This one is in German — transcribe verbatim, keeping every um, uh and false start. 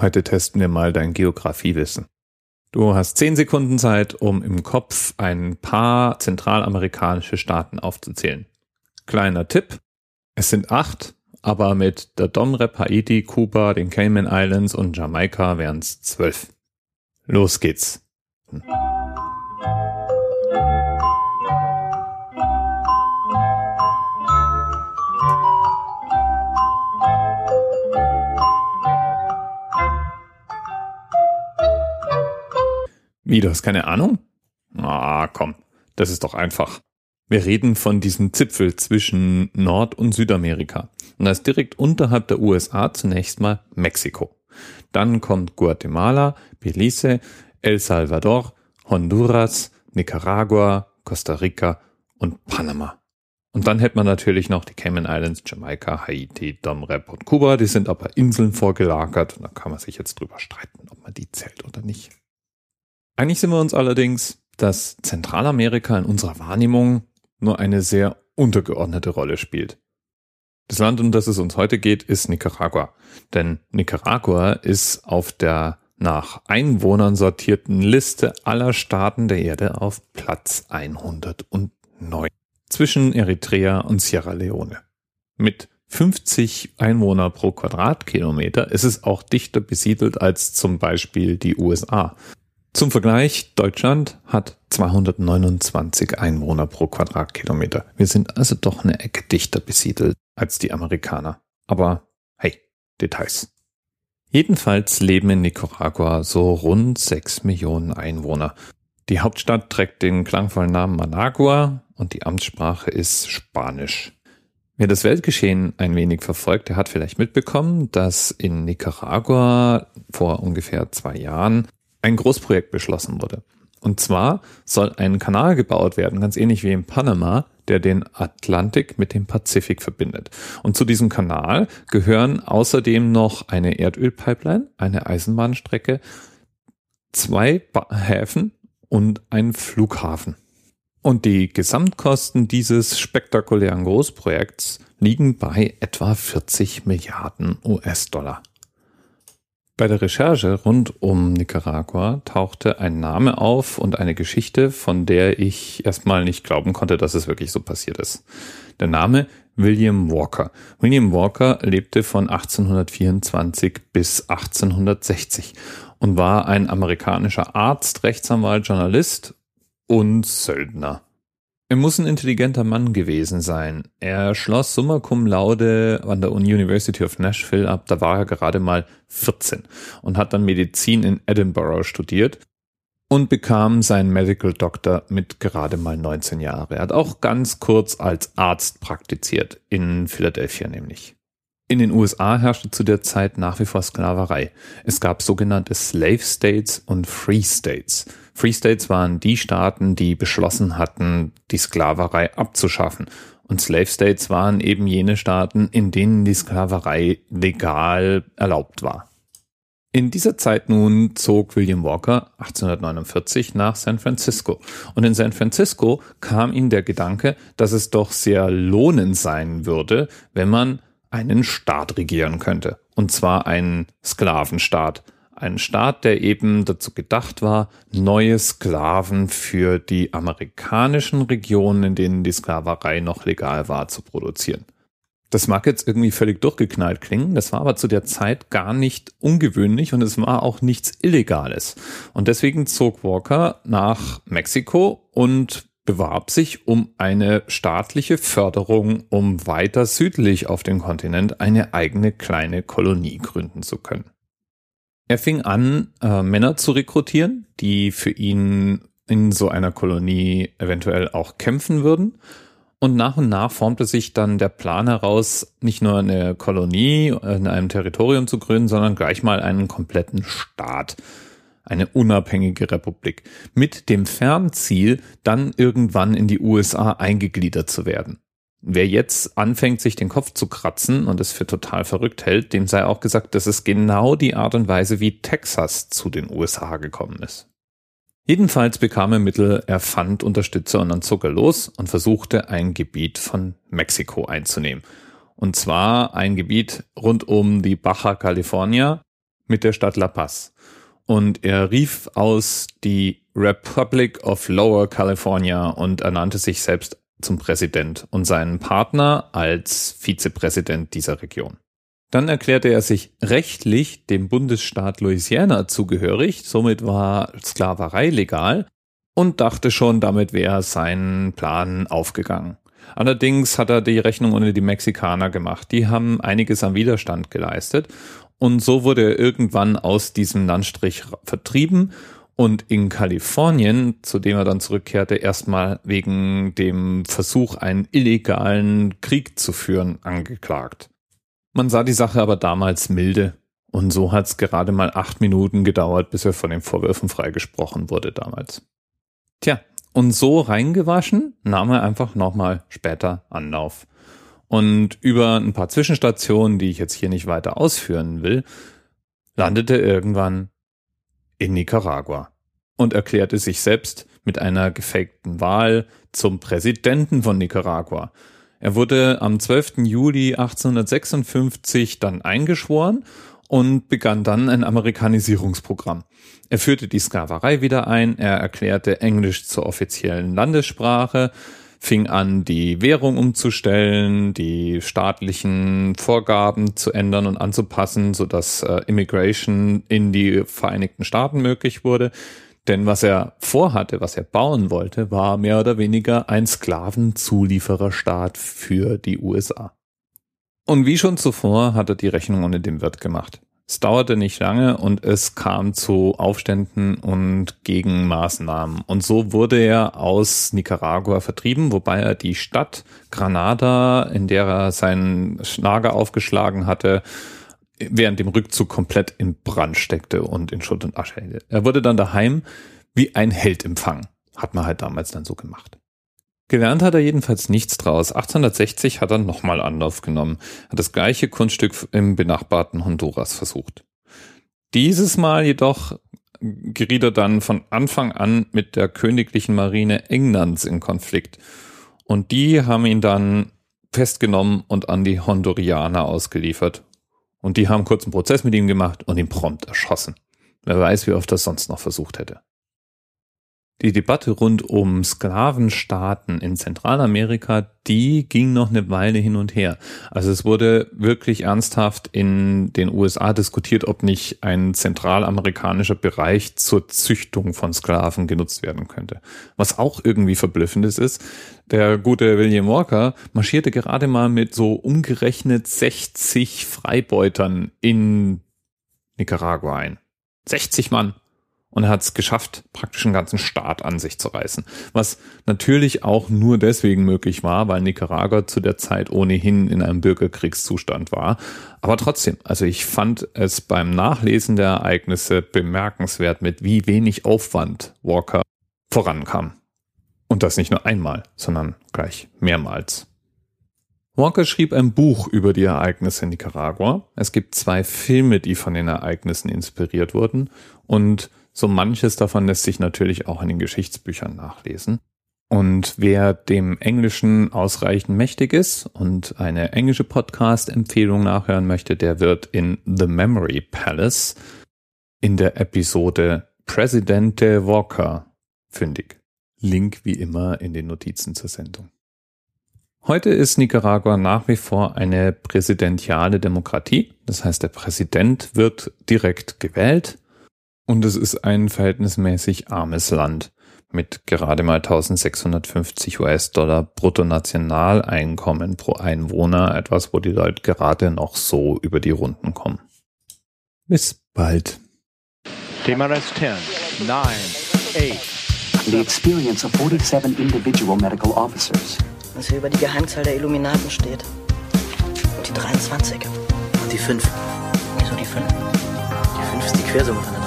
Heute testen wir mal dein Geografiewissen. Du hast zehn Sekunden Zeit, um im Kopf ein paar zentralamerikanische Staaten aufzuzählen. Kleiner Tipp, es sind acht, aber mit der Domrep, Haiti, Kuba, den Cayman Islands und Jamaika wären es zwölf. Los geht's. Hm. Wie, du hast keine Ahnung? Ah, komm, das ist doch einfach. Wir reden von diesem Zipfel zwischen Nord- und Südamerika. Und da ist direkt unterhalb der U S A zunächst mal Mexiko. Dann kommt Guatemala, Belize, El Salvador, Honduras, Nicaragua, Costa Rica und Panama. Und dann hätte man natürlich noch die Cayman Islands, Jamaika, Haiti, Domrep und Kuba. Die sind aber Inseln vorgelagert und da kann man sich jetzt drüber streiten, ob man die zählt oder nicht. Eigentlich sind wir uns allerdings, dass Zentralamerika in unserer Wahrnehmung nur eine sehr untergeordnete Rolle spielt. Das Land, um das es uns heute geht, ist Nicaragua. Denn Nicaragua ist auf der nach Einwohnern sortierten Liste aller Staaten der Erde auf Platz hundertneun. Zwischen Eritrea und Sierra Leone. Mit fünfzig Einwohner pro Quadratkilometer ist es auch dichter besiedelt als zum Beispiel die U S A. Zum Vergleich, Deutschland hat zweihundertneunundzwanzig Einwohner pro Quadratkilometer. Wir sind also doch eine Ecke dichter besiedelt als die Amerikaner. Aber hey, Details. Jedenfalls leben in Nicaragua so rund sechs Millionen Einwohner. Die Hauptstadt trägt den klangvollen Namen Managua und die Amtssprache ist Spanisch. Wer das Weltgeschehen ein wenig verfolgt, der hat vielleicht mitbekommen, dass in Nicaragua vor ungefähr zwei Jahren ein Großprojekt beschlossen wurde. Und zwar soll ein Kanal gebaut werden, ganz ähnlich wie in Panama, der den Atlantik mit dem Pazifik verbindet. Und zu diesem Kanal gehören außerdem noch eine Erdölpipeline, eine Eisenbahnstrecke, zwei ba- Häfen und ein Flughafen. Und die Gesamtkosten dieses spektakulären Großprojekts liegen bei etwa vierzig Milliarden U S Dollar. Bei der Recherche rund um Nicaragua tauchte ein Name auf und eine Geschichte, von der ich erstmal nicht glauben konnte, dass es wirklich so passiert ist. Der Name William Walker. William Walker lebte von achtzehnhundertvierundzwanzig bis achtzehnhundertsechzig und war ein amerikanischer Arzt, Rechtsanwalt, Journalist und Söldner. Er muss ein intelligenter Mann gewesen sein. Er schloss summa cum laude an der University of Nashville ab, da war er gerade mal vierzehn und hat dann Medizin in Edinburgh studiert und bekam seinen Medical Doctor mit gerade mal neunzehn Jahren. Er hat auch ganz kurz als Arzt praktiziert, in Philadelphia nämlich. In den U S A herrschte zu der Zeit nach wie vor Sklaverei. Es gab sogenannte Slave States und Free States. Free States waren die Staaten, die beschlossen hatten, die Sklaverei abzuschaffen. Und Slave States waren eben jene Staaten, in denen die Sklaverei legal erlaubt war. In dieser Zeit nun zog William Walker achtzehnhundertneunundvierzig nach San Francisco. Und in San Francisco kam ihm der Gedanke, dass es doch sehr lohnend sein würde, wenn man einen Staat regieren könnte. Und zwar einen Sklavenstaat. Ein Staat, der eben dazu gedacht war, neue Sklaven für die amerikanischen Regionen, in denen die Sklaverei noch legal war, zu produzieren. Das mag jetzt irgendwie völlig durchgeknallt klingen, das war aber zu der Zeit gar nicht ungewöhnlich und es war auch nichts Illegales. Und deswegen zog Walker nach Mexiko und bewarb sich um eine staatliche Förderung, um weiter südlich auf dem Kontinent eine eigene kleine Kolonie gründen zu können. Er fing an, äh, Männer zu rekrutieren, die für ihn in so einer Kolonie eventuell auch kämpfen würden. Und nach und nach formte sich dann der Plan heraus, nicht nur eine Kolonie in einem Territorium zu gründen, sondern gleich mal einen kompletten Staat. Eine unabhängige Republik. Mit dem Fernziel, dann irgendwann in die U S A eingegliedert zu werden. Wer jetzt anfängt, sich den Kopf zu kratzen und es für total verrückt hält, dem sei auch gesagt, das ist genau die Art und Weise, wie Texas zu den U S A gekommen ist. Jedenfalls bekam er Mittel, er fand Unterstützer und dann zog er los und versuchte, ein Gebiet von Mexiko einzunehmen. Und zwar ein Gebiet rund um die Baja California, mit der Stadt La Paz. Und er rief aus die Republic of Lower California und ernannte sich selbst zum Präsident und seinen Partner als Vizepräsident dieser Region. Dann erklärte er sich rechtlich dem Bundesstaat Louisiana zugehörig, somit war Sklaverei legal und dachte schon, damit wäre sein Plan aufgegangen. Allerdings hat er die Rechnung ohne die Mexikaner gemacht. Die haben einiges am Widerstand geleistet und so wurde er irgendwann aus diesem Landstrich vertrieben und in Kalifornien, zu dem er dann zurückkehrte, erstmal wegen dem Versuch, einen illegalen Krieg zu führen, angeklagt. Man sah die Sache aber damals milde und so hat es gerade mal acht Minuten gedauert, bis er von den Vorwürfen freigesprochen wurde damals. Tja, und so reingewaschen nahm er einfach nochmal später Anlauf. Und über ein paar Zwischenstationen, die ich jetzt hier nicht weiter ausführen will, landete er irgendwann in Nicaragua und erklärte sich selbst mit einer gefakten Wahl zum Präsidenten von Nicaragua. Er wurde am zwölften Juli achtzehnhundertsechsundfünfzig dann eingeschworen und begann dann ein Amerikanisierungsprogramm. Er führte die Sklaverei wieder ein, er erklärte Englisch zur offiziellen Landessprache, fing an, die Währung umzustellen, die staatlichen Vorgaben zu ändern und anzupassen, sodass äh, Immigration in die Vereinigten Staaten möglich wurde. Denn was er vorhatte, was er bauen wollte, war mehr oder weniger ein Sklavenzuliefererstaat für die U S A. Und wie schon zuvor hat er die Rechnung ohne den Wirt gemacht. Es dauerte nicht lange und es kam zu Aufständen und Gegenmaßnahmen. Und so wurde er aus Nicaragua vertrieben, wobei er die Stadt Granada, in der er seinen Lager aufgeschlagen hatte, während dem Rückzug komplett in Brand steckte und in Schutt und Asche hielt. Er wurde dann daheim wie ein Held empfangen. Hat man halt damals dann so gemacht. Gelernt hat er jedenfalls nichts draus. achtzehnhundertsechzig hat er nochmal Anlauf genommen. Hat das gleiche Kunststück im benachbarten Honduras versucht. Dieses Mal jedoch geriet er dann von Anfang an mit der königlichen Marine Englands in Konflikt. Und die haben ihn dann festgenommen und an die Hondurianer ausgeliefert. Und die haben kurz einen Prozess mit ihm gemacht und ihn prompt erschossen. Wer weiß, wie oft er sonst noch versucht hätte. Die Debatte rund um Sklavenstaaten in Zentralamerika, die ging noch eine Weile hin und her. Also es wurde wirklich ernsthaft in den U S A diskutiert, ob nicht ein zentralamerikanischer Bereich zur Züchtung von Sklaven genutzt werden könnte. Was auch irgendwie verblüffendes ist, der gute William Walker marschierte gerade mal mit so umgerechnet sechzig Freibeutern in Nicaragua ein. sechzig Mann. Und er hat es geschafft, praktisch einen ganzen Staat an sich zu reißen. Was natürlich auch nur deswegen möglich war, weil Nicaragua zu der Zeit ohnehin in einem Bürgerkriegszustand war. Aber trotzdem, also ich fand es beim Nachlesen der Ereignisse bemerkenswert, mit wie wenig Aufwand Walker vorankam. Und das nicht nur einmal, sondern gleich mehrmals. Walker schrieb ein Buch über die Ereignisse in Nicaragua. Es gibt zwei Filme, die von den Ereignissen inspiriert wurden. Und so manches davon lässt sich natürlich auch in den Geschichtsbüchern nachlesen. Und wer dem Englischen ausreichend mächtig ist und eine englische Podcast-Empfehlung nachhören möchte, der wird in The Memory Palace in der Episode Presidente Walker fündig. Link wie immer in den Notizen zur Sendung. Heute ist Nicaragua nach wie vor eine präsidentiale Demokratie. Das heißt, der Präsident wird direkt gewählt. Und es ist ein verhältnismäßig armes Land mit gerade mal eintausendsechshundertfünfzig U S-Dollar Bruttonationaleinkommen pro Einwohner, etwas, wo die Leute gerade noch so über die Runden kommen. Bis bald. T-minus ten, nine, eight. The experience of forty-seven individual medical officers. Was hier über die Geheimzahl der Illuminaten steht. Und die dreiundzwanzig. Und die fünf. Wieso die fünf? Die fünf ist die Quersumme von der